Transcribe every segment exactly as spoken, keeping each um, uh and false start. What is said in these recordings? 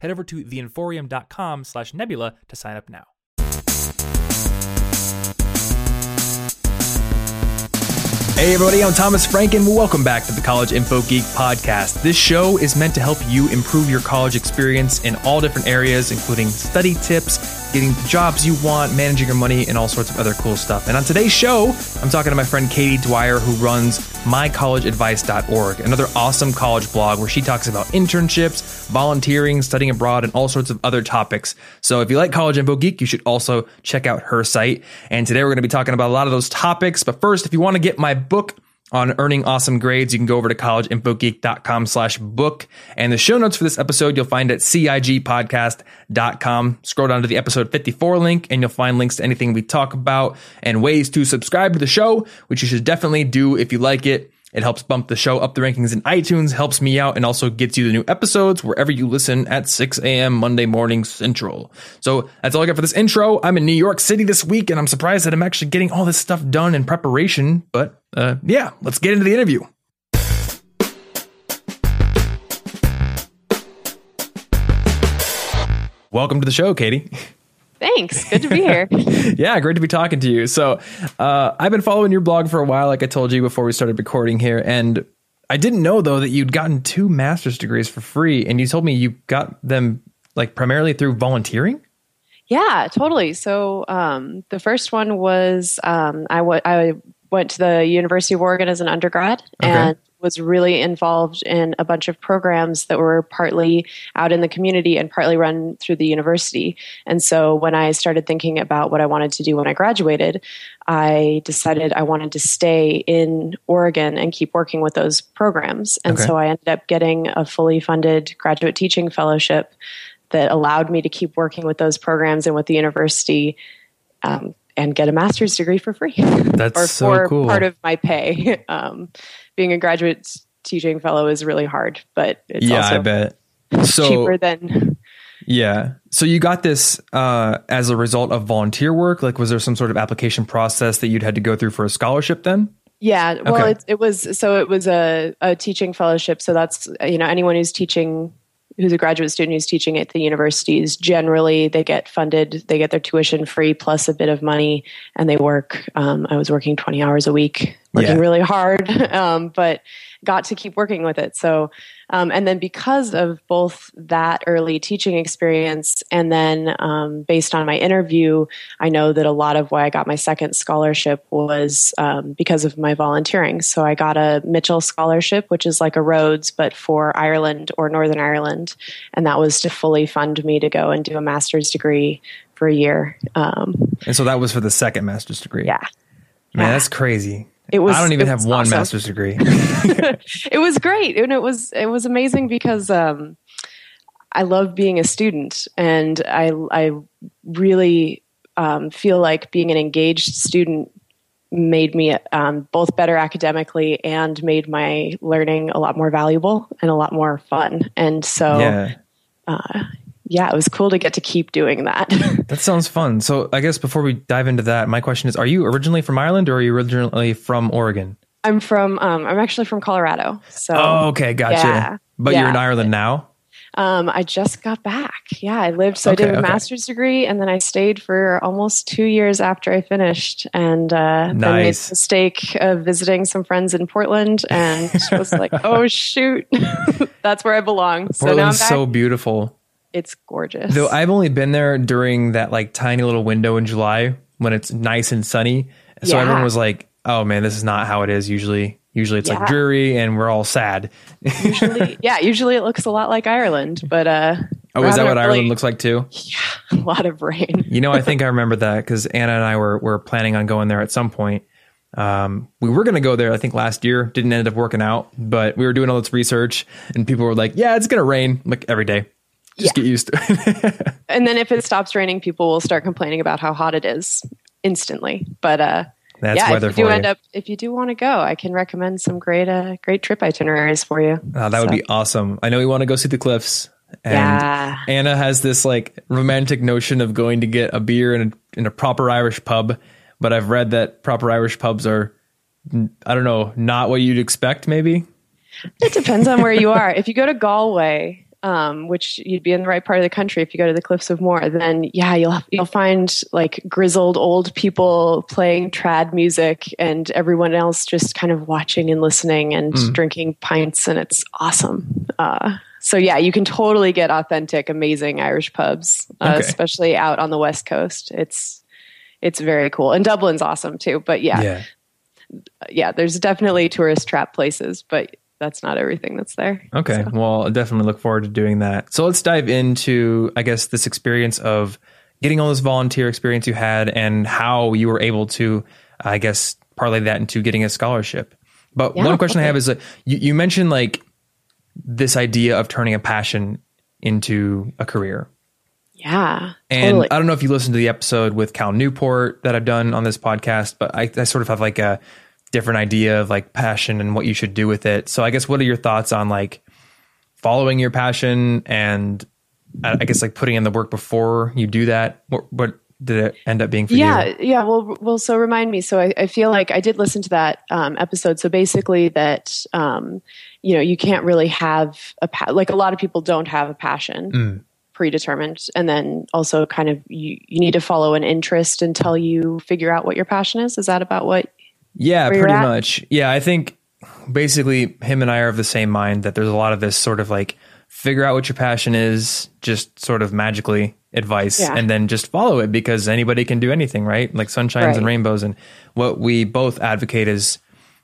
Head over to theinforium.com slash nebula to sign up now. Hey everybody, I'm Thomas Frank and welcome back to the College Info Geek podcast. This show is meant to help you improve your college experience in all different areas, including study tips, getting the jobs you want, managing your money, and all sorts of other cool stuff. And on today's show, I'm talking to my friend Katie Dwyer, who runs my college advice dot org, another awesome college blog where she talks about internships, volunteering, studying abroad, and all sorts of other topics. So if you like College Info Geek, you should also check out her site. And today we're going to be talking about a lot of those topics. But first, if you want to get my book on earning awesome grades, you can go over to collegeinfogeek.com slash book. And the show notes for this episode, you'll find at cigpodcast dot com. Scroll down to the episode fifty-four link, and you'll find links to anything we talk about and ways to subscribe to the show, which you should definitely do if you like it. It helps bump the show up the rankings in iTunes, helps me out, and also gets you the new episodes wherever you listen at six a.m. Monday morning Central. So that's all I got for this intro. I'm in New York City this week, and I'm surprised that I'm actually getting all this stuff done in preparation. But uh, yeah, let's get into the interview. Welcome to the show, Katie. Thanks. Good to be here. Yeah, great to be talking to you. So uh, I've been following your blog for a while, like I told you before we started recording here. And I didn't know, though, that you'd gotten two master's degrees for free. And you told me you got them like primarily through volunteering. Yeah, totally. So um, the first one was um, I, w- I went to the University of Oregon as an undergrad. Okay. And was really involved in a bunch of programs that were partly out in the community and partly run through the university. And so when I started thinking about what I wanted to do when I graduated, I decided I wanted to stay in Oregon and keep working with those programs. And okay. So I ended up getting a fully funded graduate teaching fellowship that allowed me to keep working with those programs and with the university, um, and get a master's degree for free. That's or so for cool. Part of my pay. Um, being a graduate teaching fellow is really hard, but it's yeah, also I bet. So, cheaper than... Yeah. So you got this uh, as a result of volunteer work? Like, was there some sort of application process that you'd had to go through for a scholarship then? Yeah. Well, okay. it, it was... So it was a, a teaching fellowship. So that's, you know, anyone who's teaching... who's a graduate student who's teaching at the universities, generally they get funded, they get their tuition free plus a bit of money, and they work. Um, I was working twenty hours a week, working yeah. really hard, um, but got to keep working with it. So, um, and then because of both that early teaching experience and then um, based on my interview, I know that a lot of why I got my second scholarship was um, because of my volunteering. So I got a Mitchell scholarship, which is like a Rhodes, but for Ireland or Northern Ireland. And that was to fully fund me to go and do a master's degree for a year. Um, and so that was for the second master's degree. Yeah. Man, yeah. That's crazy. It was, I don't even have one awesome. master's degree. It was great. And it was, it was amazing because um, I love being a student, and I, I really um, feel like being an engaged student made me um, both better academically and made my learning a lot more valuable and a lot more fun. And so, yeah. uh, yeah, it was cool to get to keep doing that. That sounds fun. So I guess before we dive into that, my question is, are you originally from Ireland or are you originally from Oregon? I'm from, um, I'm actually from Colorado. So, oh, okay. Gotcha. Yeah, but yeah. You're in Ireland now? Um, I just got back. Yeah, I lived, so okay, I did a okay. master's degree, and then I stayed for almost two years after I finished, and uh, nice. Then made the mistake of visiting some friends in Portland, and was like, oh shoot, that's where I belong. Portland's so now I'm back. So beautiful. It's gorgeous. Though I've only been there during that like tiny little window in July when it's nice and sunny. So yeah. Everyone was like, oh man, this is not how it is usually. Usually it's yeah. like dreary and we're all sad. usually, yeah, usually it looks a lot like Ireland. But uh, oh, is that what really, Ireland looks like too? Yeah, a lot of rain. You know, I think I remember that because Anna and I were, were planning on going there at some point. Um, we were going to go there, I think last year, didn't end up working out, but we were doing all this research and people were like, yeah, it's going to rain like every day. Just yeah. get used to it. And then if it stops raining, people will start complaining about how hot it is instantly. But uh, that's yeah, weather if you do for end you. Up, if you do want to go, I can recommend some great, uh, great trip itineraries for you. Oh, that so. would be awesome. I know we want to go see the cliffs. And yeah. Anna has this like romantic notion of going to get a beer in a, in a proper Irish pub. But I've read that proper Irish pubs are, I don't know, not what you'd expect, maybe? It depends on where you are. If you go to Galway, um, which you'd be in the right part of the country, if you go to the Cliffs of Moher, then yeah, you'll you'll find like grizzled old people playing trad music and everyone else just kind of watching and listening and mm. drinking pints, and it's awesome. Uh, so yeah, you can totally get authentic, amazing Irish pubs, uh, okay. especially out on the West Coast. It's it's very cool, and Dublin's awesome too. But yeah, yeah, yeah there's definitely tourist trap places, but that's not everything that's there. Okay. So. Well, I definitely look forward to doing that. So let's dive into, I guess, this experience of getting all this volunteer experience you had and how you were able to, I guess, parlay that into getting a scholarship. But yeah, one question okay. I have is, uh, you, you mentioned like this idea of turning a passion into a career. Yeah. And totally. I don't know if you listened to the episode with Cal Newport that I've done on this podcast, but I, I sort of have like a different idea of like passion and what you should do with it. So I guess, what are your thoughts on like following your passion and I guess like putting in the work before you do that? What, what did it end up being for yeah, you? Yeah. Yeah. Well, well, so remind me. So I, I feel like I did listen to that um, episode. So basically that, um, you know, you can't really have a, pa- like a lot of people don't have a passion mm. predetermined. And then also kind of you, you need to follow an interest until you figure out what your passion is. Is that about what? Yeah, pretty much. Yeah, I think basically him and I are of the same mind that there's a lot of this sort of like figure out what your passion is, just sort of magically advice, yeah. and then just follow it because anybody can do anything, right? Like sunshines right. and rainbows. And what we both advocate is,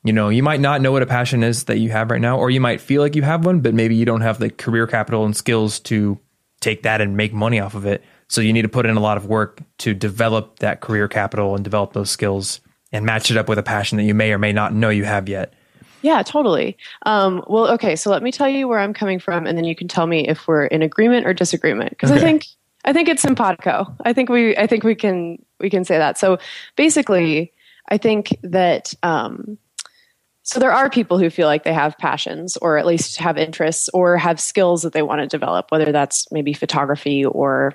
you know, you might not know what a passion is that you have right now, or you might feel like you have one, but maybe you don't have the career capital and skills to take that and make money off of it. So you need to put in a lot of work to develop that career capital and develop those skills and match it up with a passion that you may or may not know you have yet. Yeah, totally. Um, well, okay, so let me tell you where I'm coming from, and then you can tell me if we're in agreement or disagreement. Because okay. I think I think it's simpatico. I think we I think we can we can say that. So basically, I think that um, so there are people who feel like they have passions, or at least have interests, or have skills that they want to develop, whether that's maybe photography or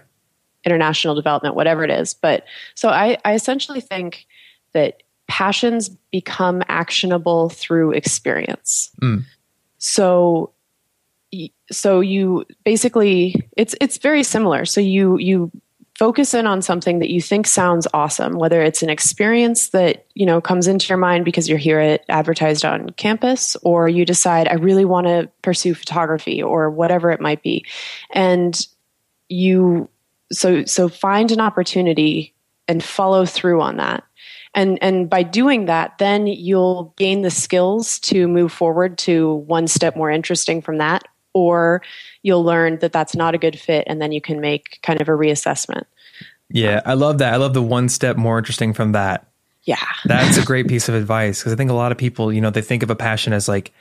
international development, whatever it is. But so I, I essentially think that passions become actionable through experience. Mm. So, so you basically, it's it's very similar. So you you focus in on something that you think sounds awesome, whether it's an experience that you know comes into your mind because you hear it advertised on campus, or you decide I really want to pursue photography or whatever it might be, and you so so find an opportunity and follow through on that. And and by doing that, then you'll gain the skills to move forward to one step more interesting from that, or you'll learn that that's not a good fit, and then you can make kind of a reassessment. Yeah, I love that. I love the one step more interesting from that. Yeah. That's a great piece of advice, because I think a lot of people, you know, they think of a passion as like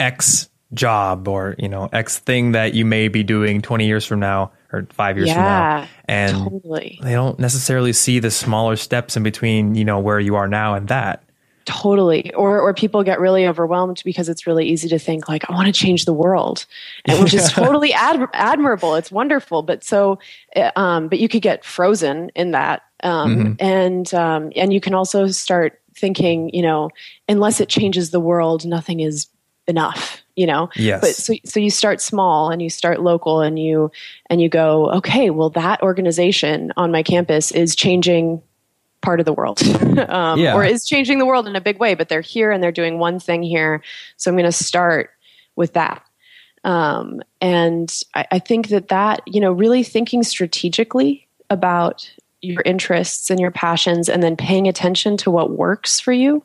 X job or, you know, X thing that you may be doing twenty years from now or five years yeah, from now. And totally. They don't necessarily see the smaller steps in between, you know, where you are now and that. Totally. Or or people get really overwhelmed because it's really easy to think like, I want to change the world, and which is totally ad- admirable. It's wonderful. But so, um, but you could get frozen in that. Um, mm-hmm. And um, and you can also start thinking, you know, unless it changes the world, nothing is enough. You know, yes. But so so you start small and you start local and you and you go, okay, well, that organization on my campus is changing part of the world, um, yeah. or is changing the world in a big way. But they're here and they're doing one thing here, so I'm going to start with that. Um, and I, I think that that you know really thinking strategically about your interests and your passions, and then paying attention to what works for you,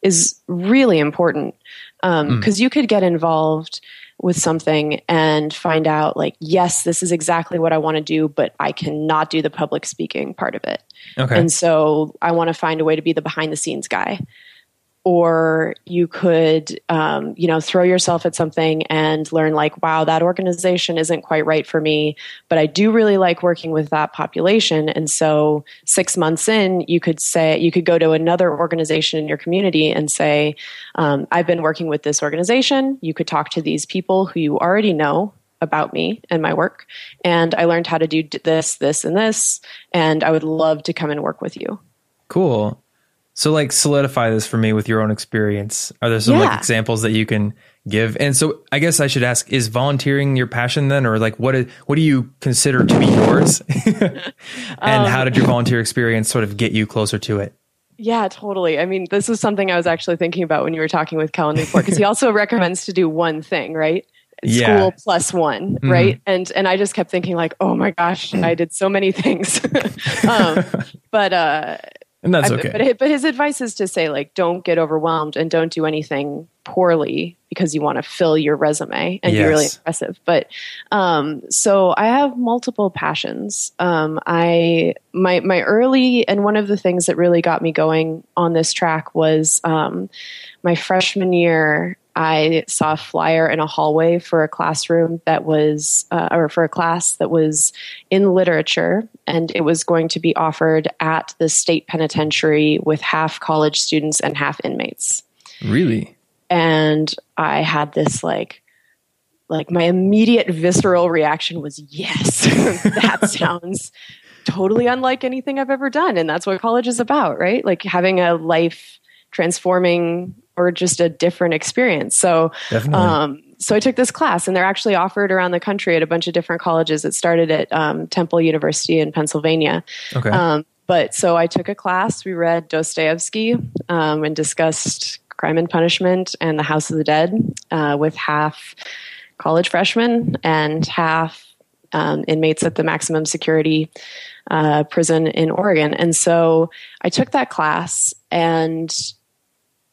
is really important. Um, 'cause you could get involved with something and find out like, yes, this is exactly what I want to do, but I cannot do the public speaking part of it. Okay. And so I want to find a way to be the behind the scenes guy. or you could, um, you know, throw yourself at something and learn like, wow, that organization isn't quite right for me, but I do really like working with that population. And so six months in, you could say, you could go to another organization in your community and say, um, I've been working with this organization. You could talk to these people who you already know about me and my work. And I learned how to do this, this, and this, and I would love to come and work with you. Cool. So, like, solidify this for me with your own experience. Are there some yeah. like examples that you can give? And so, I guess I should ask: is volunteering your passion then, or like what? Is, what do you consider to be yours? and um, how did your volunteer experience sort of get you closer to it? Yeah, totally. I mean, this is something I was actually thinking about when you were talking with Cal Newport, because he also recommends to do one thing, right? School yeah. plus one, mm-hmm. right? And and I just kept thinking like, oh my gosh, I did so many things, um, but. uh And that's okay. But, but his advice is to say, like, don't get overwhelmed and don't do anything poorly because you want to fill your resume and yes. be really impressive. But um, so I have multiple passions. Um, I my my early and one of the things that really got me going on this track was um, my freshman year. I saw a flyer in a hallway for a classroom that was, uh, or for a class that was in literature, and it was going to be offered at the state penitentiary with half college students and half inmates. Really? And I had this like, like my immediate visceral reaction was, yes, that sounds totally unlike anything I've ever done. And that's what college is about, right? Like having a life transforming or just a different experience. So, um, so I took this class, and they're actually offered around the country at a bunch of different colleges. It started at um, Temple University in Pennsylvania. Okay. Um, but so I took a class. We read Dostoevsky um, and discussed Crime and Punishment and The House of the Dead uh, with half college freshmen and half um, inmates at the maximum security uh, prison in Oregon. And so I took that class and.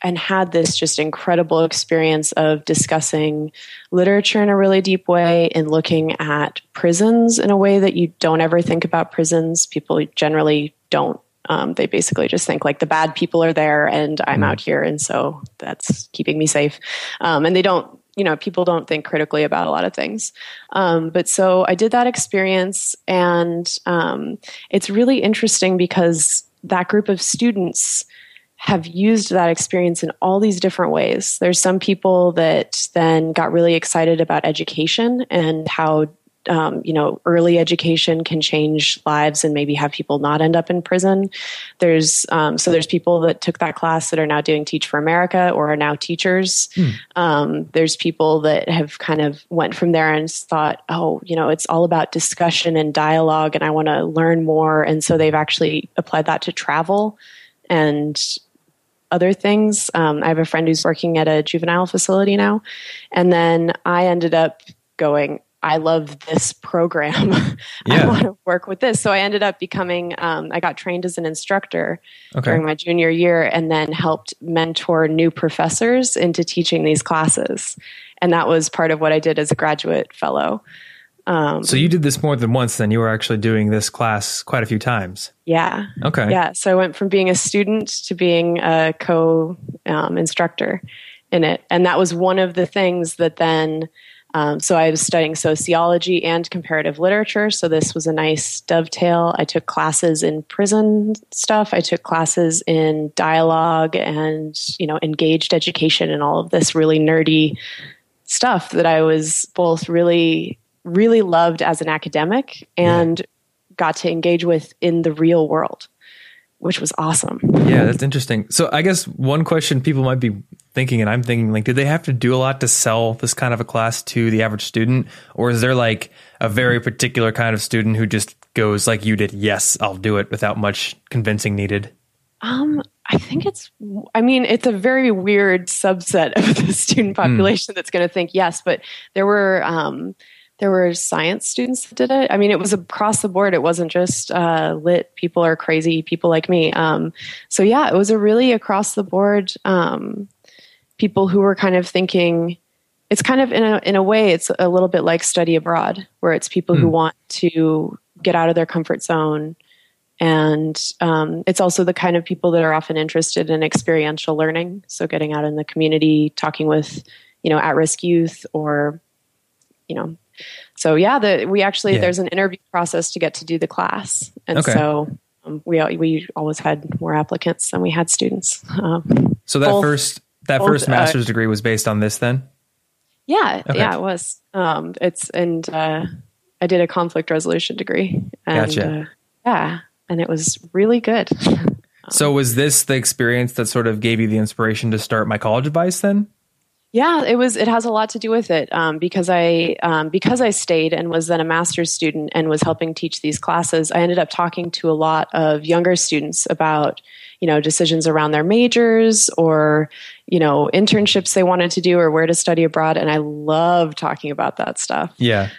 and had this just incredible experience of discussing literature in a really deep way and looking at prisons in a way that you don't ever think about prisons. People generally don't. Um, they basically just think like the bad people are there and I'm out here. And so that's keeping me safe. Um, and they don't, you know, people don't think critically about a lot of things. Um, but so I did that experience, and um, it's really interesting because that group of students have used that experience in all these different ways. There's some people that then got really excited about education and how, um, you know, early education can change lives and maybe have people not end up in prison. There's, um, so there's people that took that class that are now doing Teach for America or are now teachers. Hmm. Um, there's people that have kind of went from there and thought, oh, you know, it's all about discussion and dialogue and I want to learn more. And so they've actually applied that to travel and other things. Um, I have a friend who's working at a juvenile facility now. And then I ended up going, I love this program. Yeah. I want to work with this. So I ended up becoming, um, I got trained as an instructor okay. during my junior year and then helped mentor new professors into teaching these classes. And that was part of what I did as a graduate fellow. Um, so you did this more than once then. You were actually doing this class quite a few times. Yeah. Okay. Yeah. So I went from being a student to being a co um, instructor in it. And that was one of the things that then, um, so I was studying sociology and comparative literature. So this was a nice dovetail. I took classes in prison stuff. I took classes in dialogue and, you know, engaged education and all of this really nerdy stuff that I was both really really loved as an academic and yeah. got to engage with in the real world, which was awesome. Yeah, that's interesting. So I guess one question people might be thinking, and I'm thinking, like, did they have to do a lot to sell this kind of a class to the average student? Or is there like a very particular kind of student who just goes like you did, yes, I'll do it without much convincing needed? Um, I think it's, I mean, it's a very weird subset of the student population mm. that's going to think yes, but there were, um, There were science students that did it. I mean, it was across the board. It wasn't just uh, lit people or crazy people like me. Um, so yeah, it was a really across the board um, people who were kind of thinking. It's kind of in a in a way, it's a little bit like study abroad, where it's people mm. who want to get out of their comfort zone And um, it's also the kind of people that are often interested in experiential learning. So getting out in the community, talking with, you know, at-risk youth or, you know, so yeah, the, we actually, yeah. there's an interview process to get to do the class. And okay. so um, we we always had more applicants than we had students. Um, so that both, first, that both, first master's uh, degree was based on this then? Yeah. Okay. Yeah, it was. Um, it's, and uh, I did a conflict resolution degree. And, gotcha. Uh, yeah. And it was really good. Um, so was this the experience that sort of gave you the inspiration to start My College Advice then? Yeah, it was. It has a lot to do with it um, because I um, because I stayed and was then a master's student and was helping teach these classes. I ended up talking to a lot of younger students about, you know, decisions around their majors or, you know, internships they wanted to do or where to study abroad. And I love talking about that stuff. Yeah.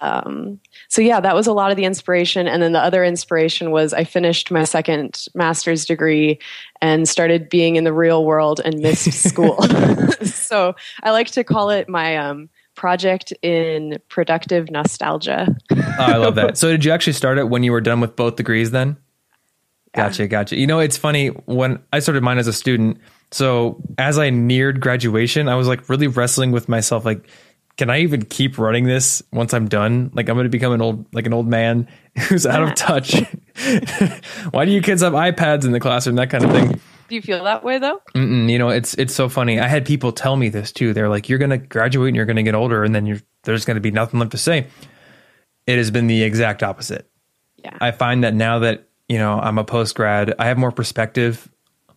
Um, so yeah, that was a lot of the inspiration. And then the other inspiration was I finished my second master's degree and started being in the real world and missed school. So I like to call it my, um, project in productive nostalgia. Oh, I love that. So did you actually start it when you were done with both degrees then? Gotcha. Gotcha. You know, it's funny when I started mine as a student. So as I neared graduation, I was like really wrestling with myself, like, can I even keep running this once I'm done? Like I'm going to become an old, like an old man who's out of touch. Why do you kids have iPads in the classroom? That kind of thing. Do you feel that way though? Mm-mm, you know, it's, it's so funny. I had people tell me this too. They're like, you're going to graduate and you're going to get older and then you're, there's going to be nothing left to say. It has been the exact opposite. Yeah. I find that now that, you know, I'm a post-grad, I have more perspective.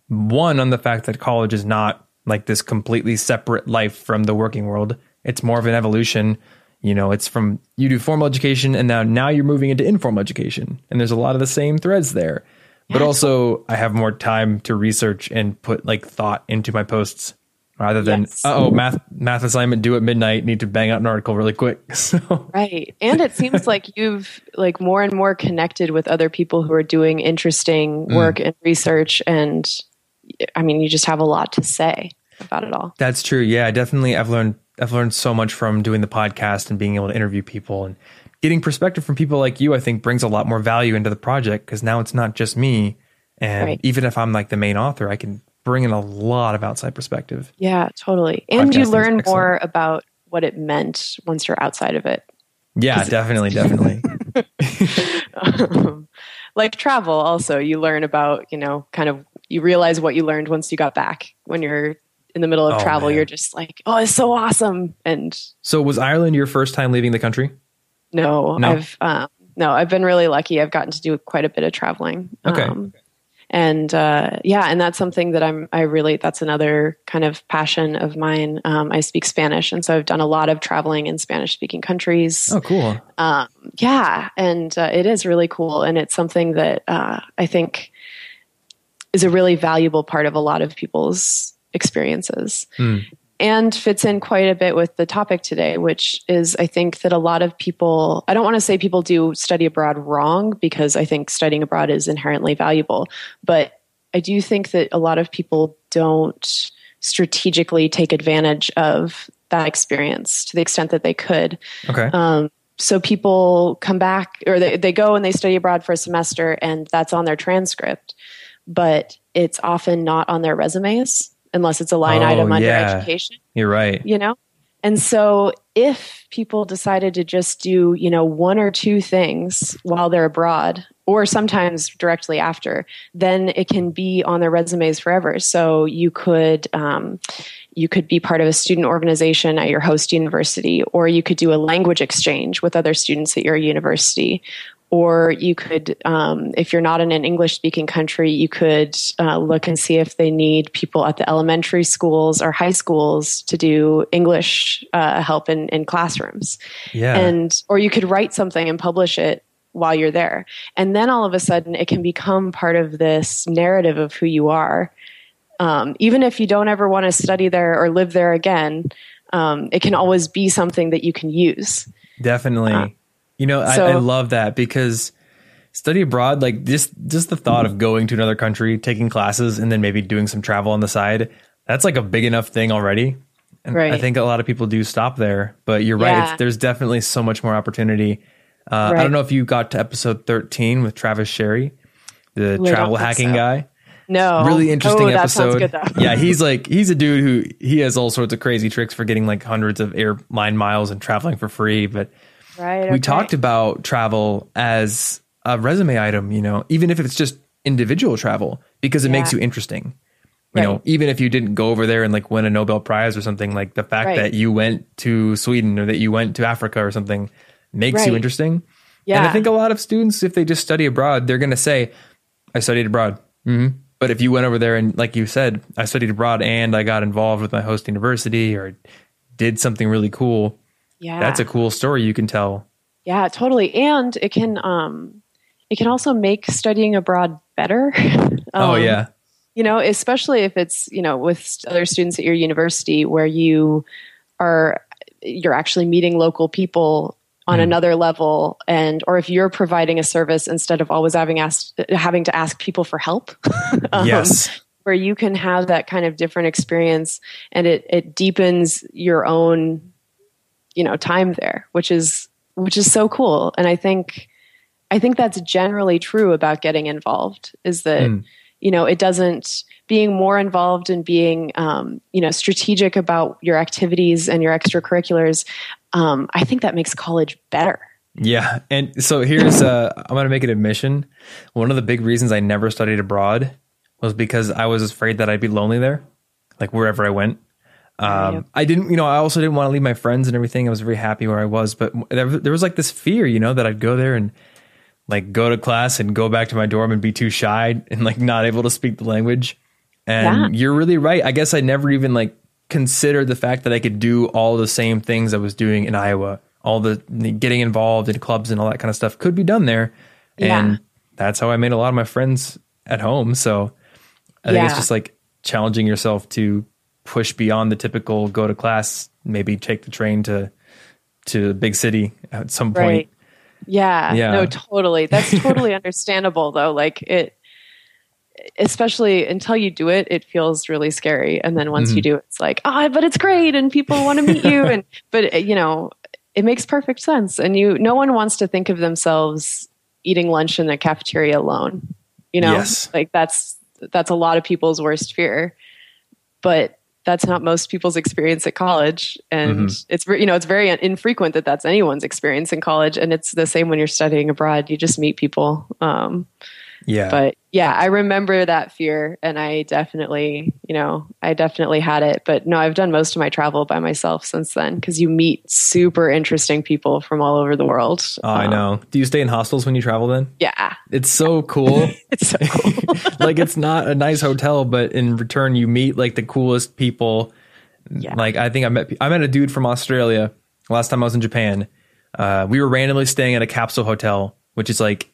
One, on the fact that college is not like this completely separate life from the working world. It's more of an evolution, you know, it's from you do formal education and now now you're moving into informal education. And there's a lot of the same threads there. But also I have more time to research and put like thought into my posts rather than, yes. uh-oh, math math assignment due at midnight, need to bang out an article really quick. So. Right. And it seems like you've like more and more connected with other people who are doing interesting work mm. and research. And I mean, you just have a lot to say about it all. That's true. Yeah, definitely. I've learned I've learned so much from doing the podcast and being able to interview people and getting perspective from people like you, I think brings a lot more value into the project because now it's not just me. And right. even if I'm like the main author, I can bring in a lot of outside perspective. Yeah, totally. And you learn more about what it meant once you're outside of it. Yeah, definitely. Definitely. um, like travel also, you learn about, you know, kind of, you realize what you learned once you got back when you're in the middle of oh, travel, man. You're just like, oh, it's so awesome. And so was Ireland your first time leaving the country? No, no. I've, um, no, I've been really lucky. I've gotten to do quite a bit of traveling. Okay. Um, and, uh, yeah, and that's something that I'm, I really, that's another kind of passion of mine. Um, I speak Spanish. And so I've done a lot of traveling in Spanish speaking countries. Oh, cool. Um, yeah. And, uh, it is really cool. And it's something that, uh, I think is a really valuable part of a lot of people's experiences mm. and fits in quite a bit with the topic today, which is I think that a lot of people, I don't want to say people do study abroad wrong because I think studying abroad is inherently valuable, but I do think that a lot of people don't strategically take advantage of that experience to the extent that they could. Okay. Um, so people come back or they, they go and they study abroad for a semester and that's on their transcript, but it's often not on their resumes. Unless it's a line oh, item under yeah. education. You're right. You know? And so if people decided to just do, you know, one or two things while they're abroad or sometimes directly after, then it can be on their resumes forever. So you could, um, you could be part of a student organization at your host university, or you could do a language exchange with other students at your university. Or you could, um, if you're not in an English-speaking country, you could uh, look and see if they need people at the elementary schools or high schools to do English uh, help in, in classrooms. Yeah. And or you could write something and publish it while you're there. And then all of a sudden, it can become part of this narrative of who you are. Um, even if you don't ever want to study there or live there again, um, it can always be something that you can use. Definitely. Uh, You know, so, I, I love that because study abroad, like just just the thought mm-hmm. of going to another country, taking classes, and then maybe doing some travel on the side, that's like a big enough thing already. And right. I think a lot of people do stop there, but you're yeah. right. It's, there's definitely so much more opportunity. Uh, right. I don't know if you got to episode thirteen with Travis Sherry, the we travel hacking so. guy. No. Really interesting oh, that episode. Sounds good, though. Yeah, he's like, he's a dude who, he has all sorts of crazy tricks for getting like hundreds of airline miles and traveling for free. But right, okay. we talked about travel as a resume item, you know, even if it's just individual travel, because it yeah. makes you interesting. You right. know, even if you didn't go over there and like win a Nobel Prize or something, like the fact right. that you went to Sweden or that you went to Africa or something makes right. you interesting. Yeah. And I think a lot of students, if they just study abroad, they're going to say, I studied abroad. Mm-hmm. But if you went over there and, like you said, I studied abroad and I got involved with my host university or did something really cool. Yeah. That's a cool story you can tell. Yeah, totally. And it can, um, it can also make studying abroad better. um, oh yeah. You know, especially if it's, you know, with other students at your university where you are, you're actually meeting local people on another level, and or if you're providing a service instead of always having asked having to ask people for help, um, yes, where you can have that kind of different experience, and it it deepens your own, you know, time there, which is which is so cool. And I think I think that's generally true about getting involved, is that mm. you know, it doesn't being more involved and being um, you know, strategic about your activities and your extracurriculars. Um, I think that makes college better. Yeah. And so here's, uh, I'm going to make an admission. One of the big reasons I never studied abroad was because I was afraid that I'd be lonely there, like wherever I went. Um, yeah. I didn't, you know, I also didn't want to leave my friends and everything. I was very happy where I was, but there, there was like this fear, you know, that I'd go there and like go to class and go back to my dorm and be too shy and like not able to speak the language. And yeah. you're really right. I guess I never even like consider the fact that I could do all the same things I was doing in Iowa, all the getting involved in clubs and all that kind of stuff could be done there. And yeah. that's how I made a lot of my friends at home. So I think yeah. it's just like challenging yourself to push beyond the typical go to class, maybe take the train to, to the big city at some right. point. Yeah, yeah, no, totally. That's totally understandable though. Like it, especially until you do it, it feels really scary. And then once mm-hmm. you do, it's like, ah, oh, but it's great. And people want to meet you. And, but you know, it makes perfect sense. And you, no one wants to think of themselves eating lunch in the cafeteria alone, you know, yes. like that's, that's a lot of people's worst fear, but that's not most people's experience at college. And mm-hmm. it's, you know, it's very infrequent that that's anyone's experience in college. And it's the same when you're studying abroad, you just meet people. Um, Yeah. But yeah, I remember that fear, and I definitely, you know, I definitely had it, but no, I've done most of my travel by myself since then. 'Cause you meet super interesting people from all over the world. Oh, um, I know. Do you stay in hostels when you travel then? Yeah. It's so cool. It's so cool. Like it's not a nice hotel, but in return you meet like the coolest people. Yeah. Like I think I met, I met a dude from Australia last time I was in Japan. Uh, we were randomly staying at a capsule hotel, which is like,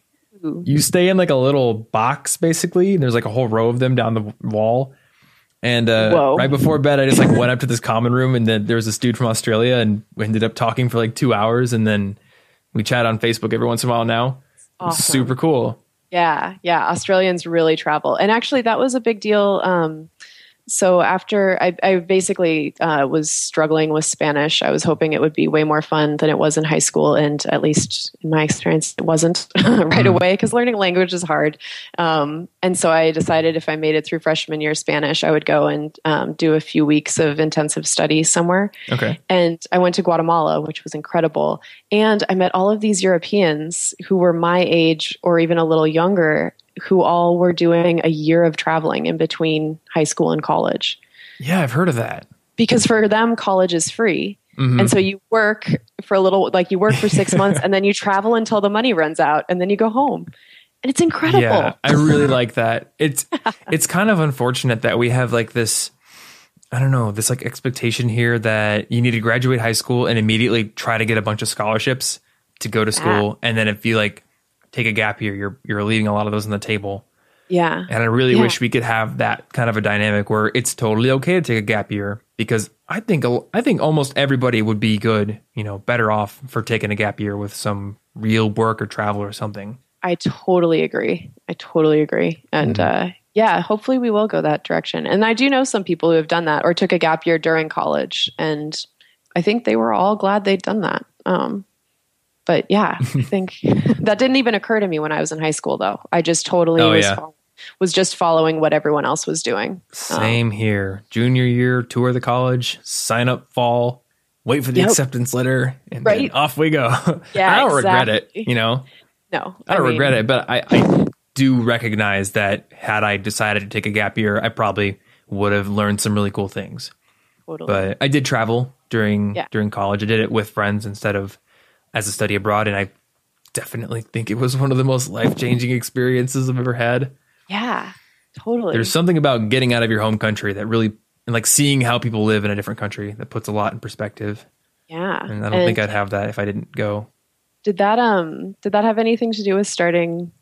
you stay in like a little box basically, and there's like a whole row of them down the wall. And uh, right before bed, I just like went up to this common room, and then there was this dude from Australia, and we ended up talking for like two hours. And then we chat on Facebook every once in a while now. Awesome. It's super cool. Yeah. Yeah. Australians really travel. And actually that was a big deal. Um, so after I, I basically uh, was struggling with Spanish, I was hoping it would be way more fun than it was in high school. And at least in my experience, it wasn't right away, because learning language is hard. Um, and so I decided if I made it through freshman year Spanish, I would go and um, do a few weeks of intensive study somewhere. Okay. And I went to Guatemala, which was incredible. And I met all of these Europeans who were my age or even a little younger, who all were doing a year of traveling in between high school and college. Yeah, I've heard of that. Because for them, college is free. Mm-hmm. And so you work for a little, like you work for six months and then you travel until the money runs out and then you go home. And it's incredible. Yeah, I really like that. It's it's kind of unfortunate that we have like this, I don't know, this like expectation here that you need to graduate high school and immediately try to get a bunch of scholarships to go to school. Yeah. And then if you like, take a gap year, you're you're leaving a lot of those on the table. Yeah. And I really yeah. wish we could have that kind of a dynamic where it's totally okay to take a gap year, because I think I think almost everybody would be good, you know, better off for taking a gap year with some real work or travel or something. I totally agree. I totally agree. And mm-hmm. uh, yeah, hopefully we will go that direction. And I do know some people who have done that or took a gap year during college, and I think they were all glad they'd done that. Um, But yeah, I think that didn't even occur to me when I was in high school, though. I just totally oh, was, yeah. fo- was just following what everyone else was doing. Same um, here. Junior year, tour the college, sign up fall, wait for the yep. acceptance letter, and right? then off we go. Yeah, I don't exactly. regret it, you know? No. I don't I mean, regret it, but I, I do recognize that had I decided to take a gap year, I probably would have learned some really cool things. Totally. But I did travel during yeah. during college. I did it with friends instead of as a study abroad, and I definitely think it was one of the most life-changing experiences I've ever had. Yeah, totally. There's something about getting out of your home country that really, and like seeing how people live in a different country, that puts a lot in perspective. Yeah. And I don't and think I'd have that if I didn't go. Did that um did that have anything to do with starting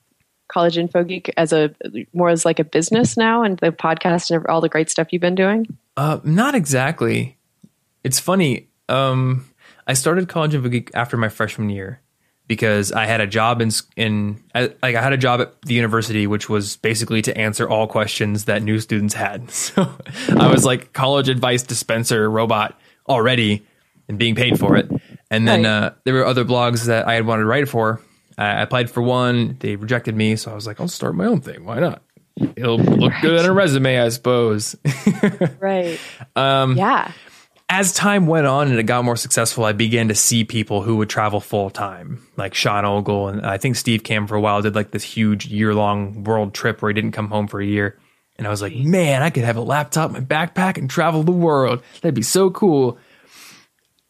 College Info Geek as a more as like a business now, and the podcast and all the great stuff you've been doing? Uh, not exactly. It's funny. Um, I started College Info Geek after my freshman year because I had a job in, in I, like I had a job at the university, which was basically to answer all questions that new students had. So I was like college advice dispenser robot already and being paid for it. And then uh, there were other blogs that I had wanted to write for. I applied for one. They rejected me. So I was like, I'll start my own thing. Why not? It'll look right. good on a resume, I suppose. Right. Um, yeah. As time went on and it got more successful, I began to see people who would travel full time, like Sean Ogle. And I think Steve Cam for a while did like this huge year long world trip where he didn't come home for a year. And I was like, man, I could have a laptop, my backpack, and travel the world. That'd be so cool.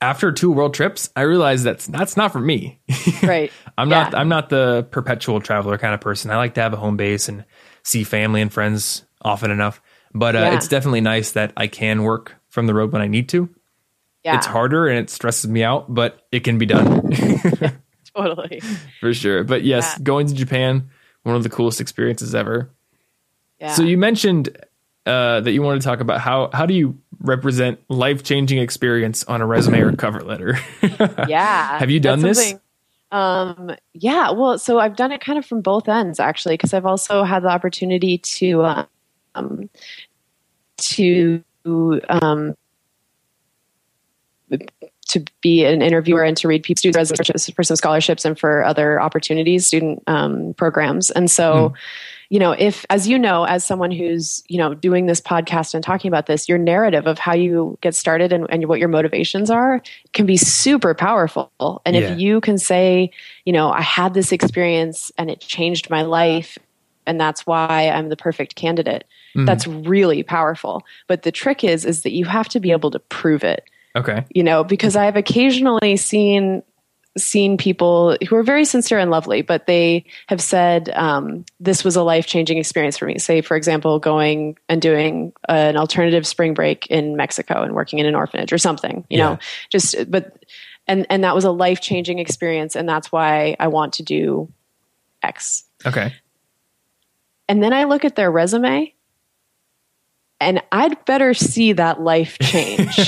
After two world trips, I realized that's that's not for me. Right. I'm yeah. not I'm not the perpetual traveler kind of person. I like to have a home base and see family and friends often enough, but uh, yeah. it's definitely nice that I can work from the road when I need to. Yeah. It's harder and it stresses me out, but it can be done. Yeah, totally. For sure. But yes, yeah. going to Japan, one of the coolest experiences ever. Yeah. So you mentioned uh, that you want to talk about how, how do you represent life-changing experience on a resume or cover letter? Yeah. Have you done this? Something- Um, yeah, well, so I've done it kind of from both ends actually, because I've also had the opportunity to, um, to, um, to be an interviewer and to read people's students for some scholarships and for other opportunities, student, um, programs. And so, mm. you know, if, as you know, as someone who's, you know, doing this podcast and talking about this, your narrative of how you get started and, and what your motivations are can be super powerful. And yeah. if you can say, you know, I had this experience and it changed my life and that's why I'm the perfect candidate, mm. that's really powerful. But the trick is, is that you have to be able to prove it. Okay. You know, because I've occasionally seen... seen people who are very sincere and lovely, but they have said, um, this was a life-changing experience for me. Say, for example, going and doing an alternative spring break in Mexico and working in an orphanage or something, you yeah. know, just, but, and, and that was a life-changing experience. And that's why I want to do X. Okay. And then I look at their resume and I'd better see that life change.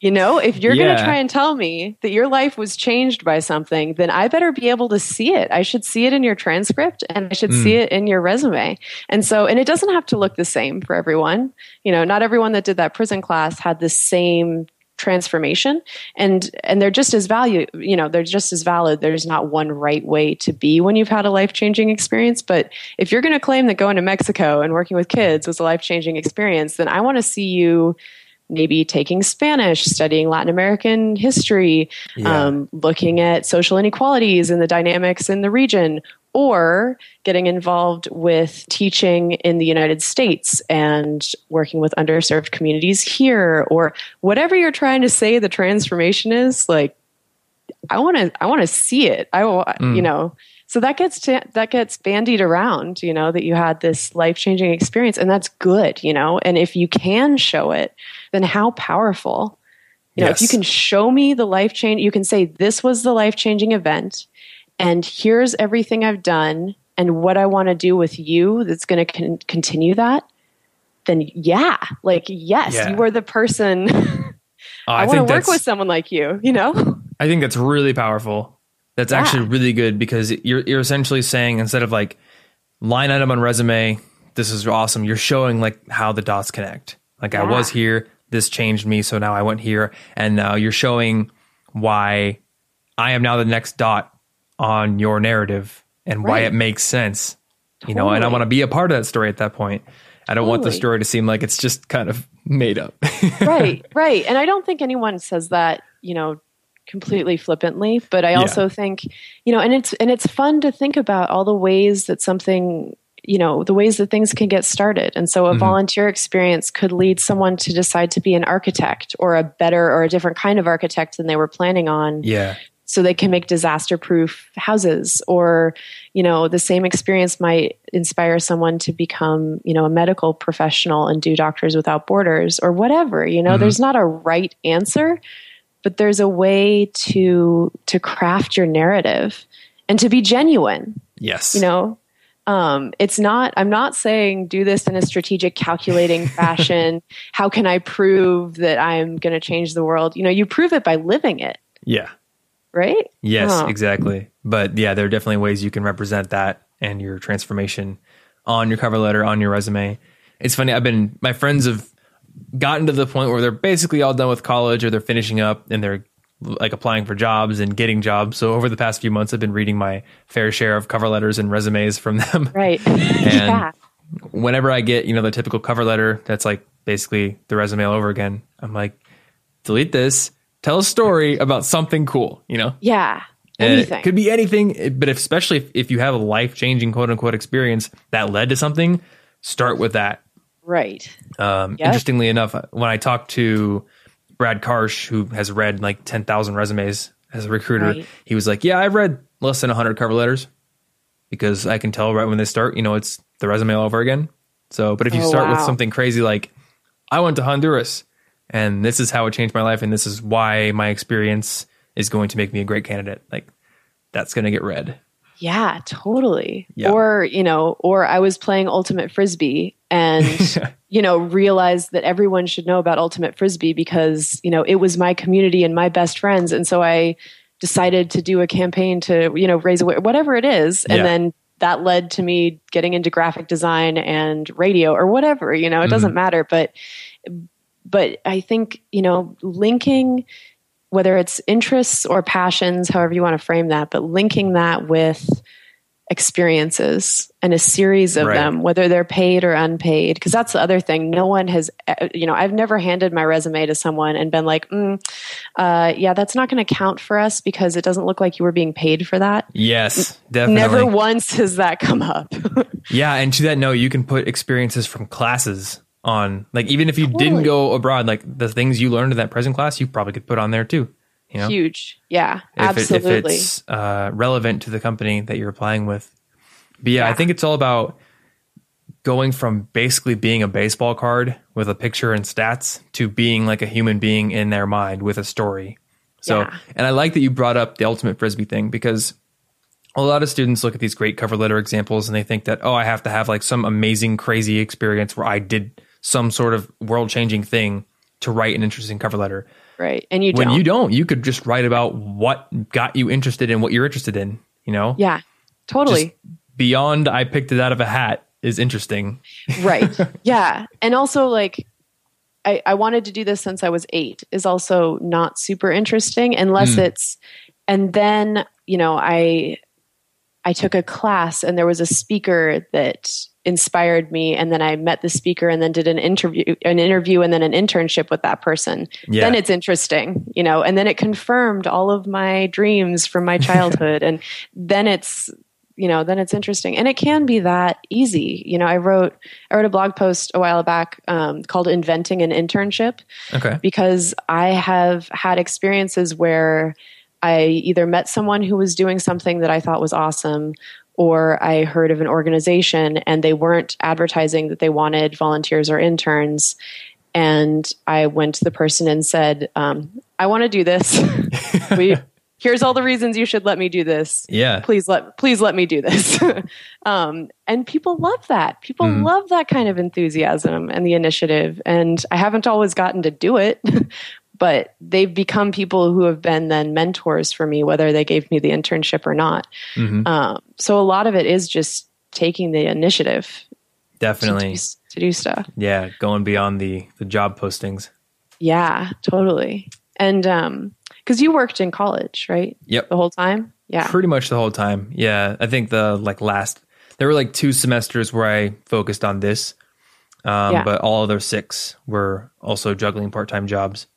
You know, if you're yeah. going to try and tell me that your life was changed by something, then I better be able to see it. I should see it in your transcript and I should mm. see it in your resume. And so, and it doesn't have to look the same for everyone. You know, not everyone that did that prison class had the same transformation, and, and they're just as value, you know, they're just as valid. There's not one right way to be when you've had a life-changing experience. But if you're going to claim that going to Mexico and working with kids was a life-changing experience, then I want to see you maybe taking Spanish, studying Latin American history, yeah. um, looking at social inequalities and the dynamics in the region, or getting involved with teaching in the United States and working with underserved communities here, or whatever you're trying to say the transformation is. Like, I want to, I want to see it. I, mm. you know, so that gets t- that gets bandied around. You know that you had this life changing experience, and that's good. You know, and if you can show it, then how powerful. You know, yes. if you can show me the life change, you can say, this was the life-changing event and here's everything I've done and what I want to do with you that's going to con- continue that, then yeah, like, yes, yeah. you are the person. oh, I, I want to work with someone like you, you know? I think that's really powerful. That's yeah. actually really good, because you're you're essentially saying, instead of like line item on resume, this is awesome, you're showing like how the dots connect. Like yeah. I was here, this changed me, so now I went here, and now you're showing why I am now the next dot on your narrative and right. why it makes sense, totally. You know, and I want to be a part of that story at that point. I don't totally. want the story to seem like it's just kind of made up. Right, right. And I don't think anyone says that, you know, completely flippantly, but I also yeah. think, you know, and it's, and it's fun to think about all the ways that something, you know, the ways that things can get started. And so a mm-hmm. volunteer experience could lead someone to decide to be an architect or a better or a different kind of architect than they were planning on. Yeah. So they can make disaster-proof houses, or, you know, the same experience might inspire someone to become, you know, a medical professional and do Doctors Without Borders or whatever. You know, mm-hmm. there's not a right answer, but there's a way to to craft your narrative and to be genuine. Yes. You know, um, it's not, I'm not saying do this in a strategic, calculating fashion. How can I prove that I'm going to change the world? You know, you prove it by living it. Yeah. Right? Yes, huh. exactly. But yeah, there are definitely ways you can represent that and your transformation on your cover letter, on your resume. It's funny. I've been, my friends have gotten to the point where they're basically all done with college, or they're finishing up and they're like applying for jobs and getting jobs. So over the past few months, I've been reading my fair share of cover letters and resumes from them. Right. And yeah. whenever I get, you know, the typical cover letter, that's like basically the resume all over again. I'm like, delete this. Tell a story about something cool, you know? Yeah, anything. It could be anything, but especially if, if you have a life-changing, quote-unquote, experience that led to something, start with that. Right. Um, yep. Interestingly enough, when I talked to Brad Karsh, who has read like ten thousand resumes as a recruiter, right. he was like, yeah, I've read less than one hundred cover letters because I can tell right when they start, you know, it's the resume all over again. So, but if you oh, start wow. with something crazy like, I went to Honduras, and this is how it changed my life, and this is why my experience is going to make me a great candidate. Like, that's going to get read. Yeah, totally. Yeah. Or, you know, or I was playing Ultimate Frisbee and, you know, realized that everyone should know about Ultimate Frisbee because, you know, it was my community and my best friends. And so I decided to do a campaign to, you know, raise awareness, whatever it is. And yeah. then that led to me getting into graphic design and radio or whatever, you know, it mm-hmm. doesn't matter. But... But I think, you know, linking, whether it's interests or passions, however you want to frame that, but linking that with experiences and a series of right. them, whether they're paid or unpaid, because that's the other thing. No one has, you know, I've never handed my resume to someone and been like, mm, uh, yeah, that's not going to count for us because it doesn't look like you were being paid for that. Yes, definitely. Never once has that come up. Yeah. And to that note, you can put experiences from classes on, like, even if you totally. didn't go abroad, like the things you learned in that present class, you probably could put on there too. You know? Huge. Yeah, if absolutely. It, if it's uh, relevant to the company that you're applying with. But yeah, yeah, I think it's all about going from basically being a baseball card with a picture and stats to being like a human being in their mind with a story. So, yeah. and I like that you brought up the Ultimate Frisbee thing, because a lot of students look at these great cover letter examples and they think that, oh, I have to have like some amazing, crazy experience where I did some sort of world-changing thing to write an interesting cover letter. Right. And you when don't. you don't, you could just write about what got you interested in what you're interested in, you know? Yeah, totally. Just beyond I picked it out of a hat is interesting. Right. Yeah. And also, like, I, I wanted to do this since I was eight is also not super interesting unless mm. it's, and then, you know, I, I took a class and there was a speaker that inspired me, and then I met the speaker and then did an interview an interview and then an internship with that person. Yeah. Then it's interesting, you know, and then it confirmed all of my dreams from my childhood. And then it's, you know, then it's interesting. And it can be that easy. You know, I wrote I wrote a blog post a while back um, called Inventing an Internship. Okay. Because I have had experiences where I either met someone who was doing something that I thought was awesome, or I heard of an organization and they weren't advertising that they wanted volunteers or interns. And I went to the person and said, um, I want to do this. we, here's all the reasons you should let me do this. Yeah. Please let, please let me do this. um, and people love that. People mm. love that kind of enthusiasm and the initiative. And I haven't always gotten to do it, but they've become people who have been then mentors for me, whether they gave me the internship or not. Mm-hmm. Um, so a lot of it is just taking the initiative. Definitely. To do, to do stuff. Yeah. Going beyond the, the job postings. Yeah, totally. And, um, Because you worked in college, right? Yep. The whole time? Yeah. Pretty much the whole time. Yeah. I think the like last, there were like two semesters where I focused on this. Um, yeah. But all other six were also juggling part-time jobs.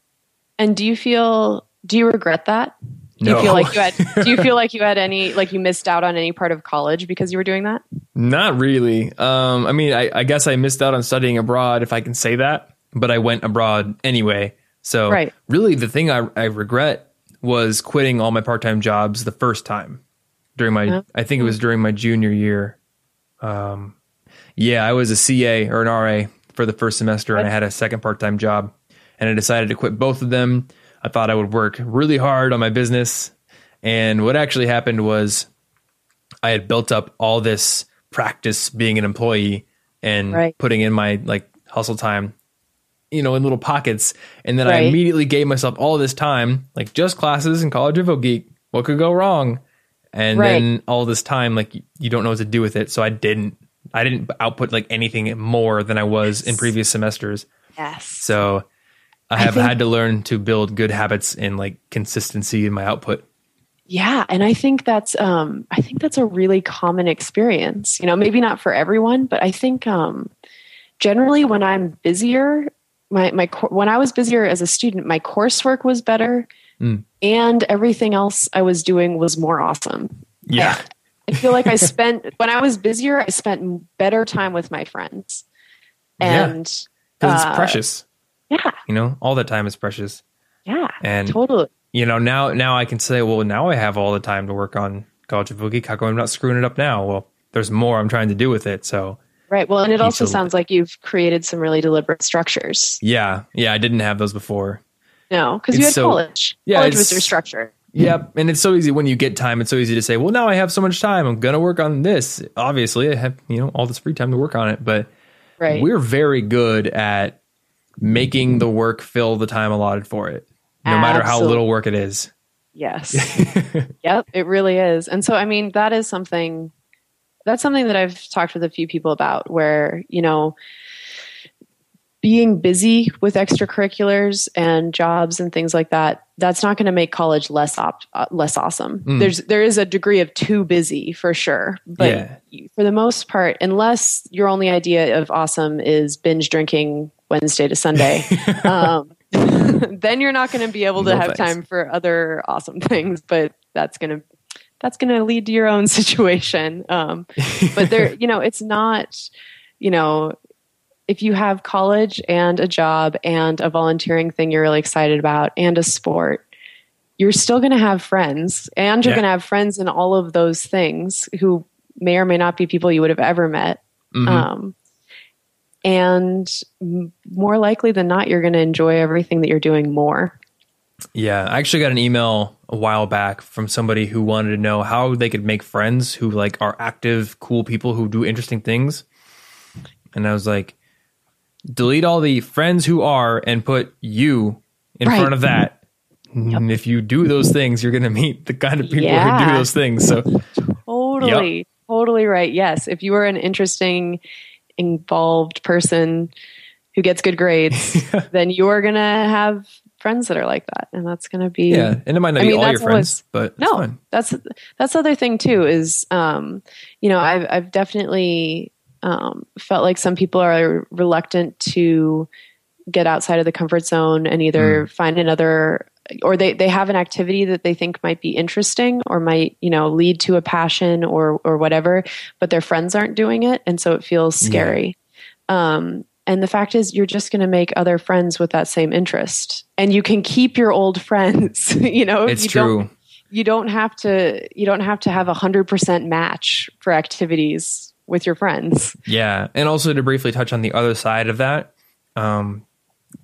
And do you feel, do you regret that? Do no. you feel like you had, do you feel like you had any, like you missed out on any part of college because you were doing that? Not really. Um, I mean, I, I guess I missed out on studying abroad, if I can say that, but I went abroad anyway. So right. really the thing I, I regret was quitting all my part-time jobs the first time during my, uh-huh. I think it was during my junior year. Um, yeah, I was a C A or an R A for the first semester, and I had a second part-time job, and I decided to quit both of them. I thought I would work really hard on my business. And what actually happened was I had built up all this practice being an employee and right. putting in my like hustle time, you know, in little pockets. And then right. I immediately gave myself all this time, like just classes and College Info Geek. What could go wrong? And right. then all this time, like you don't know what to do with it. So I didn't, I didn't output like anything more than I was yes. in previous semesters. Yes. So I have I think, had to learn to build good habits and like consistency in my output. Yeah. And I think that's, um, I think that's a really common experience, you know, maybe not for everyone, but I think, um, generally when I'm busier, my, my, when I was busier as a student, my coursework was better mm. and everything else I was doing was more awesome. Yeah. I, I feel like I spent, when I was busier, I spent better time with my friends, and yeah, 'cause it's uh, precious. Yeah. You know, all that time is precious. Yeah. And totally. You know, now now I can say, well, now I have all the time to work on College Info Geek. How come I'm not screwing it up now? Well, there's more I'm trying to do with it. So right. Well, and it also sounds like you've created some really deliberate structures. Yeah. Yeah. I didn't have those before. No, because you had so, college. Yeah, college was your structure. Yep. Yeah, and it's so easy when you get time, it's so easy to say, well, now I have so much time. I'm gonna work on this. Obviously, I have, you know, all this free time to work on it. But right. we're very good at making the work fill the time allotted for it, no Absolutely. Matter how little work it is. Yes. Yep. It really is. And so, I mean, that is something, that's something that I've talked with a few people about where, you know, being busy with extracurriculars and jobs and things like that, that's not going to make college less op- uh, less awesome. Mm. There's, there is a degree of too busy for sure. But yeah. for the most part, unless your only idea of awesome is binge drinking Wednesday to Sunday, um, then you're not going to be able to no have place. Time for other awesome things, but that's going to, that's going to lead to your own situation. Um, but there, you know, it's not, you know, if you have college and a job and a volunteering thing you're really excited about and a sport, you're still going to have friends, and you're yeah. going to have friends in all of those things who may or may not be people you would have ever met. Mm-hmm. Um, And more likely than not, you're going to enjoy everything that you're doing more. Yeah. I actually got an email a while back from somebody who wanted to know how they could make friends who like are active, cool people who do interesting things. And I was like, delete all the friends who are and put you in right. front of that. Yep. And if you do those things, you're going to meet the kind of people yeah. who do those things. So totally, yep. totally right. Yes. If you are an interesting involved person who gets good grades, then you're going to have friends that are like that. And that's going to be, yeah. and it might not I be mean, all your friends, but no, fine. that's, that's the other thing too, is, um, you know, I've, I've definitely, um, felt like some people are reluctant to get outside of the comfort zone and either mm. find another, or they, they have an activity that they think might be interesting or might, you know, lead to a passion or, or whatever, but their friends aren't doing it. And so it feels scary. Yeah. Um, and the fact is you're just going to make other friends with that same interest, and you can keep your old friends, you know, it's you true. Don't, you don't have to, you don't have to have a hundred percent match for activities with your friends. Yeah. And also to briefly touch on the other side of that, um,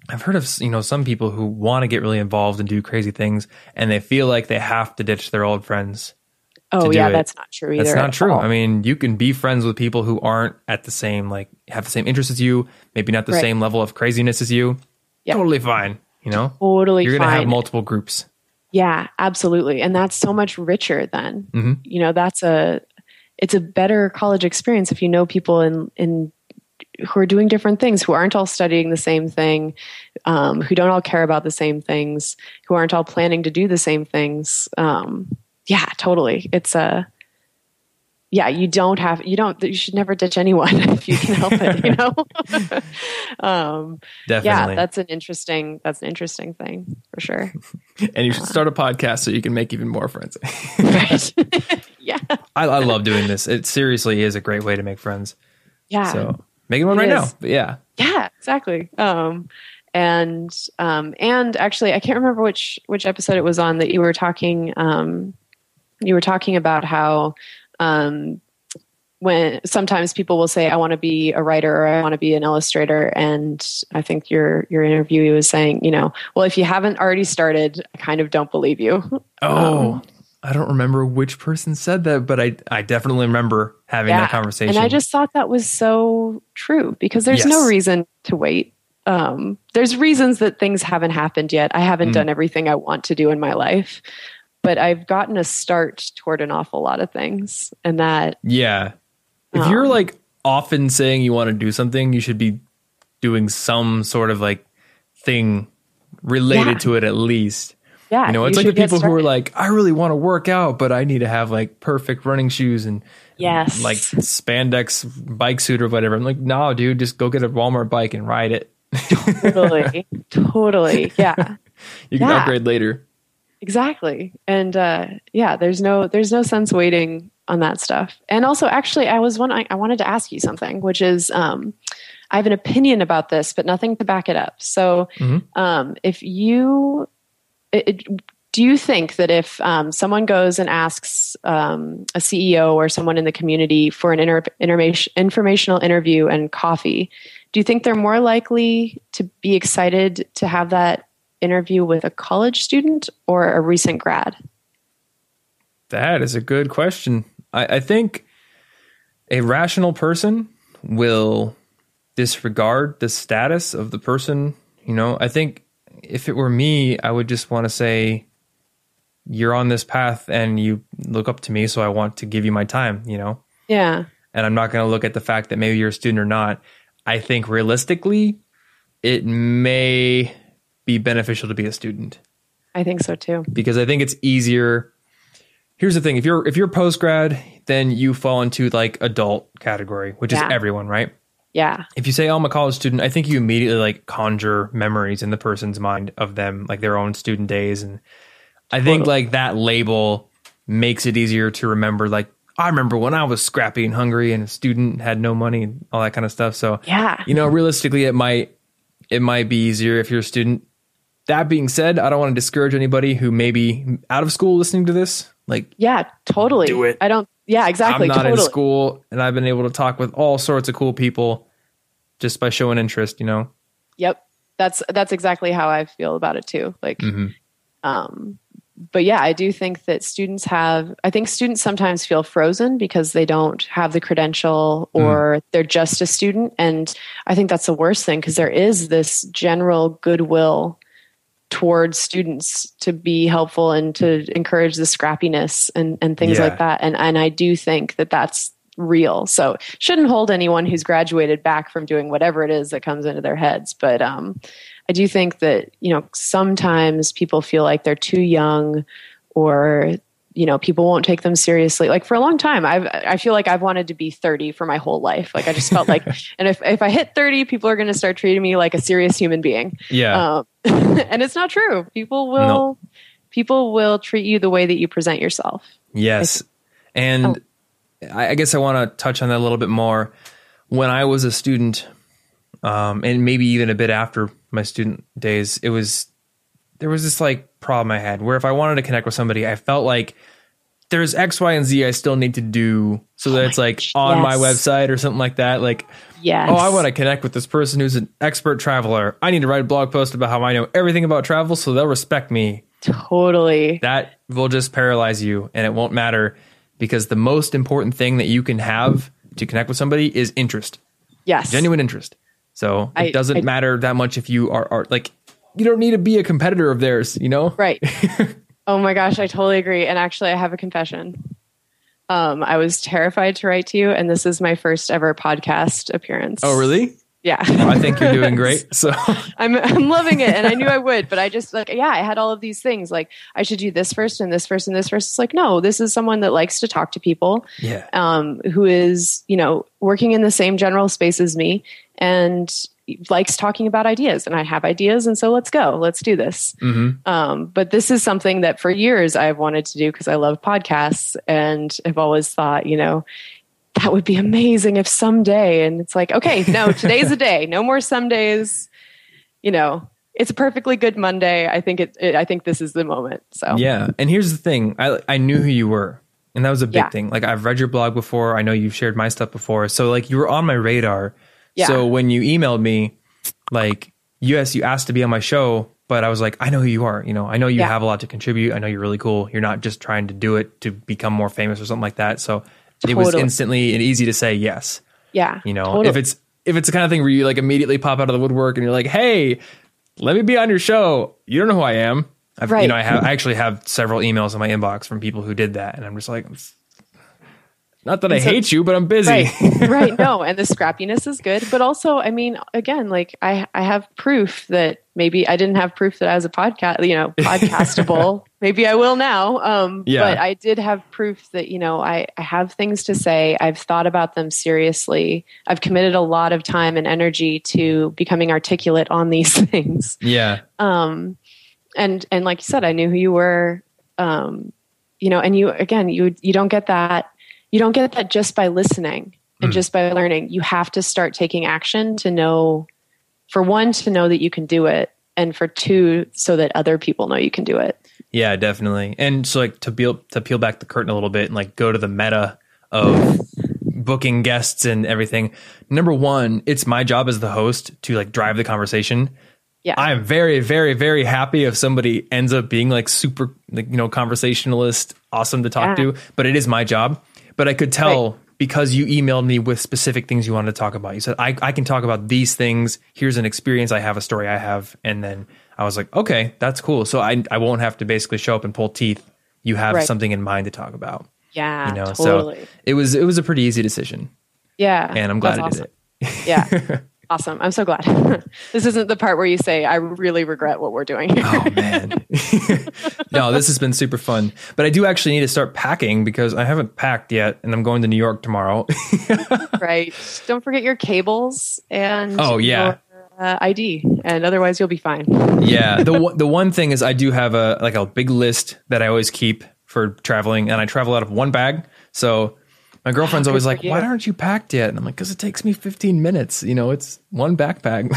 I've heard of, you know, some people who want to get really involved and do crazy things, and they feel like they have to ditch their old friends. Oh yeah, it. That's not true either. That's not true. All. I mean, you can be friends with people who aren't at the same, like have the same interests as you, maybe not the right. same level of craziness as you. Yep. Totally fine. You know, totally You're gonna fine. Have multiple groups. Yeah, absolutely. And that's so much richer then, mm-hmm. you know, that's a, it's a better college experience if you know people in, in who are doing different things, who aren't all studying the same thing, um, who don't all care about the same things, who aren't all planning to do the same things. Um, yeah, totally. It's a, yeah, you don't have, you don't, you should never ditch anyone if you can help it, you know? um, Definitely. Yeah, that's an interesting, that's an interesting thing for sure. And you should start a podcast so you can make even more friends. Right. Yeah. I, I love doing this. It seriously is a great way to make friends. Yeah. So making one right now. But yeah. Yeah, exactly. Um, and, um, and actually I can't remember which, which episode it was on that you were talking, um, you were talking about how, Um, when sometimes people will say, I want to be a writer or I want to be an illustrator. And I think your, your interviewee was saying, you know, well, if you haven't already started, I kind of don't believe you. Oh, um, I don't remember which person said that, but I, I definitely remember having yeah, that conversation. And I just thought that was so true because there's yes. no reason to wait. Um, there's reasons that things haven't happened yet. I haven't mm. done everything I want to do in my life. But I've gotten a start toward an awful lot of things. And that. Yeah. If um, you're like often saying you want to do something, you should be doing some sort of like thing related yeah. to it at least. Yeah. You know, it's you like the people who are like, I really want to work out, but I need to have like perfect running shoes and, yes. and like spandex bike suit or whatever. I'm like, no, dude, just go get a Walmart bike and ride it. Totally. Totally. Yeah. You can yeah. upgrade later. Exactly. And, uh, yeah, there's no, there's no sense waiting on that stuff. And also actually I was one, I, I wanted to ask you something, which is, um, I have an opinion about this, but nothing to back it up. So, mm-hmm. um, if you, it, it, do you think that if, um, someone goes and asks, um, a C E O or someone in the community for an inter- information, informational interview and coffee, do you think they're more likely to be excited to have that interview with a college student or a recent grad? That is a good question. I, I think a rational person will disregard the status of the person. You know, I think if it were me, I would just want to say, you're on this path and you look up to me, so I want to give you my time, you know? Yeah. And I'm not going to look at the fact that maybe you're a student or not. I think realistically, it may be beneficial to be a student. I think so too. Because I think it's easier. Here's the thing. If you're, if you're post grad, then you fall into like adult category, which yeah. is everyone, right? Yeah. If you say, oh, I'm a college student, I think you immediately like conjure memories in the person's mind of them, like their own student days. And I totally. think like that label makes it easier to remember. Like, I remember when I was scrappy and hungry and a student and had no money and all that kind of stuff. So, yeah, you know, realistically, it might, it might be easier if you're a student. That being said, I don't want to discourage anybody who may be out of school listening to this. Like, yeah, totally. Do it. I don't. Yeah, exactly. I'm not totally. in school, and I've been able to talk with all sorts of cool people just by showing interest. You know. Yep, that's that's exactly how I feel about it too. Like, mm-hmm. um, but yeah, I do think that students have. I think students sometimes feel frozen because they don't have the credential, or mm. they're just a student, and I think that's the worst thing because there is this general goodwill towards students to be helpful and to encourage the scrappiness and, and things yeah. like that. And and I do think that that's real. So shouldn't hold anyone who's graduated back from doing whatever it is that comes into their heads. But um, I do think that, you know, sometimes people feel like they're too young or, you know, people won't take them seriously. Like for a long time, I've, I feel like I've wanted to be thirty for my whole life. Like I just felt like, and if, if I hit thirty, people are going to start treating me like a serious human being. Yeah. Um, and it's not true. People will, nope. people will treat you the way that you present yourself. Yes. And oh. I, I guess I want to touch on that a little bit more. When I was a student, um, and maybe even a bit after my student days, it was, there was this like problem I had where if I wanted to connect with somebody, I felt like there's X, Y, and Z I still need to do. So oh that it's like gosh, on yes. my website or something like that. Like, yes. oh, I want to connect with this person who's an expert traveler. I need to write a blog post about how I know everything about travel so they'll respect me. Totally. That will just paralyze you and it won't matter because the most important thing that you can have to connect with somebody is interest. Yes. Genuine interest. So I, it doesn't I, matter that much if you are, are like, you don't need to be a competitor of theirs, you know? Right. Oh my gosh, I totally agree. And actually, I have a confession. Um, I was terrified to write to you, and this is my first ever podcast appearance. Oh, really? Yeah. Well, I think you're doing great. So I'm I'm loving it. And I knew I would, but I just like, yeah, I had all of these things. Like I should do this first and this first and this first. It's like, no, this is someone that likes to talk to people. Yeah. Um, who is, you know, working in the same general space as me and likes talking about ideas, and I have ideas. And so let's go, let's do this. Mm-hmm. Um, but this is something that for years I've wanted to do because I love podcasts and have always thought, you know, that would be amazing if someday, and it's like, okay, no, today's the day. No more some days. You know, it's a perfectly good Monday. I think it, it I think this is the moment. So yeah. And here's the thing. I I knew who you were, and that was a big yeah. thing. Like I've read your blog before. I know you've shared my stuff before. So like you were on my radar. Yeah. So when you emailed me, like, yes, you asked to be on my show, but I was like, I know who you are. You know, I know you yeah. have a lot to contribute. I know you're really cool. You're not just trying to do it to become more famous or something like that. So Totally. It was instantly and easy to say yes. Yeah. You know, totally. if it's if it's the kind of thing where you like immediately pop out of the woodwork and you're like, hey, let me be on your show. You don't know who I am. I've, right. You know, I have I actually have several emails in my inbox from people who did that. And I'm just like, not that and I so, hate you, but I'm busy. Right, right. No. And the scrappiness is good. But also, I mean, again, like I, I have proof that maybe I didn't have proof that I was a podcast, you know, podcastable. Maybe I will now. Um, yeah. But I did have proof that, you know, I, I have things to say. I've thought about them seriously. I've committed a lot of time and energy to becoming articulate on these things. Yeah. Um, and, and like you said, I knew who you were, um, you know, and you, again, you, you don't get that. You don't get that just by listening and mm. just by learning. You have to start taking action to know, for one, to know that you can do it, and for two, so that other people know you can do it. Yeah, definitely. And so like to peel, to peel back the curtain a little bit and like go to the meta of booking guests and everything. Number one, it's my job as the host to like drive the conversation. Yeah. I'm very, very, very happy if somebody ends up being like super, like, you know, conversationalist, awesome to talk yeah. to, but it is my job. But I could tell right. because you emailed me with specific things you wanted to talk about. You said, I, I can talk about these things. Here's an experience I have, a story I have. And then I was like, okay, that's cool. So I I won't have to basically show up and pull teeth. You have right. something in mind to talk about. Yeah, you know? Totally. So it was, it was a pretty easy decision. Yeah. And I'm glad I awesome. did it. Yeah. Awesome. I'm so glad. This isn't the part where you say, I really regret what we're doing here. Oh, man. No, this has been super fun. But I do actually need to start packing because I haven't packed yet, and I'm going to New York tomorrow. Right. Don't forget your cables and oh, yeah. your uh, I D, and otherwise you'll be fine. Yeah. The, w- the one thing is I do have a like a big list that I always keep for traveling, and I travel out of one bag. So my girlfriend's always like, why aren't you packed yet? And I'm like, because it takes me fifteen minutes. You know, it's one backpack.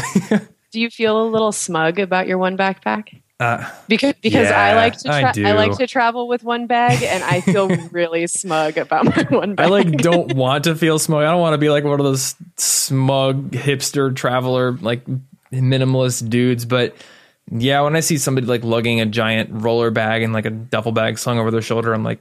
Do you feel a little smug about your one backpack? Uh, because because yeah, I like to tra- I, I like to travel with one bag, and I feel really smug about my one bag. I like don't want to feel smug. I don't want to be like one of those smug hipster traveler, like minimalist dudes. But yeah, when I see somebody like lugging a giant roller bag and like a duffel bag slung over their shoulder, I'm like,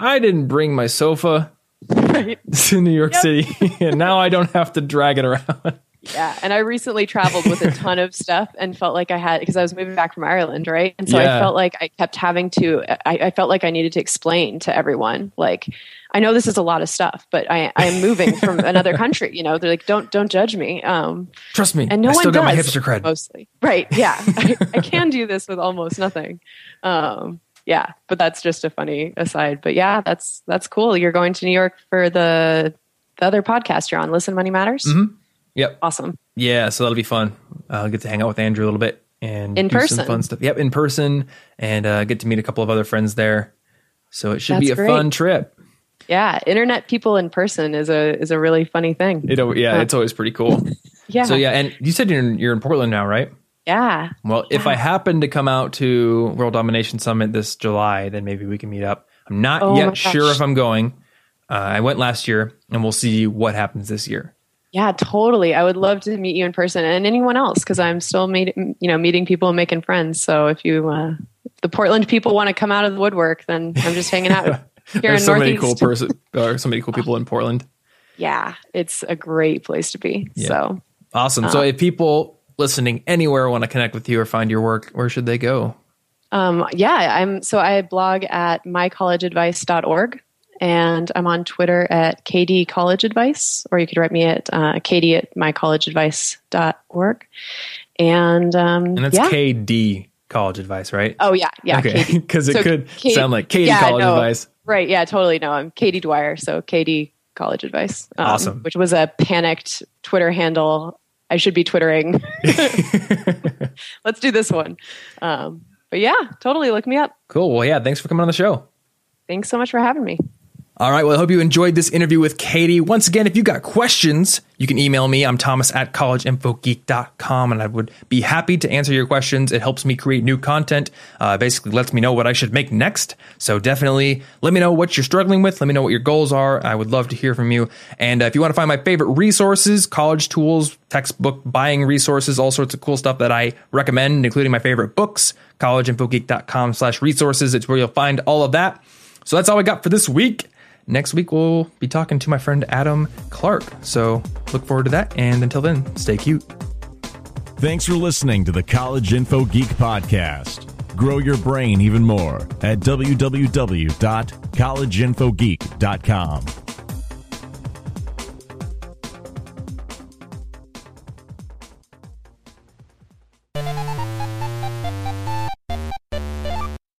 I didn't bring my sofa. Right. To New York yep. City, and now I don't have to drag it around. Yeah, and I recently traveled with a ton of stuff and felt like I had, because I was moving back from Ireland, right? And so yeah. I felt like I kept having to, I, I felt like I needed to explain to everyone, like, I know this is a lot of stuff, but I am moving from another country. You know, they're like, don't don't judge me. Um, Trust me, and no I still one got does, my hipster cred. Mostly, right? Yeah, I, I can do this with almost nothing. Um, Yeah, but that's just a funny aside. But yeah, that's that's cool. You're going to New York for the the other podcast you're on, Listen, Money Matters? Mm-hmm. Yep. Awesome. Yeah, so that'll be fun. I'll get to hang out with Andrew a little bit and in do person. Some fun stuff. Yep, in person, and uh, get to meet a couple of other friends there. So it should that's be a great. fun trip. Yeah, internet people in person is a is a really funny thing. It, yeah, uh, it's always pretty cool. Yeah. So yeah, and you said you're in, you're in Portland now, right? Yeah. Well, if yeah. I happen to come out to World Domination Summit this July, then maybe we can meet up. I'm not oh yet sure if I'm going. Uh, I went last year, and we'll see what happens this year. Yeah, totally. I would love to meet you in person, and anyone else, because I'm still meet, you know, meeting people and making friends. So if you uh, if the Portland people want to come out of the woodwork, then I'm just hanging out here in Northeast. There's so many cool person, or so many cool people in Portland. Yeah, it's a great place to be. Yeah. So awesome. So um, if people listening anywhere want to connect with you or find your work, where should they go? Um, yeah, I'm so I blog at my college advice dot org, and I'm on Twitter at K D College Advice, or you could write me at uh, Katie at my college advice dot org. And, um, and that's yeah. K D College Advice, right? Oh, yeah. Yeah. Okay. Because it so could Katie, sound like Katie yeah, College no, Advice. Right. Yeah, totally. No, I'm Katie Dwyer. So K D College Advice. Um, awesome. Which was a panicked Twitter handle. I should be Twittering. Let's do this one. Um, but yeah, totally. Look me up. Cool. Well, yeah. Thanks for coming on the show. Thanks so much for having me. All right. Well, I hope you enjoyed this interview with Katie. Once again, if you got questions, you can email me. I'm Thomas at college info geek dot com, and I would be happy to answer your questions. It helps me create new content. Uh, basically lets me know what I should make next. So definitely let me know what you're struggling with. Let me know what your goals are. I would love to hear from you. And uh, if you want to find my favorite resources, college tools, textbook buying resources, all sorts of cool stuff that I recommend, including my favorite books, college info geek dot com slash resources. It's where you'll find all of that. So that's all I got for this week. Next week, we'll be talking to my friend Adam Clark. So look forward to that. And until then, stay cute. Thanks for listening to the College Info Geek Podcast. Grow your brain even more at w w w dot college info geek dot com.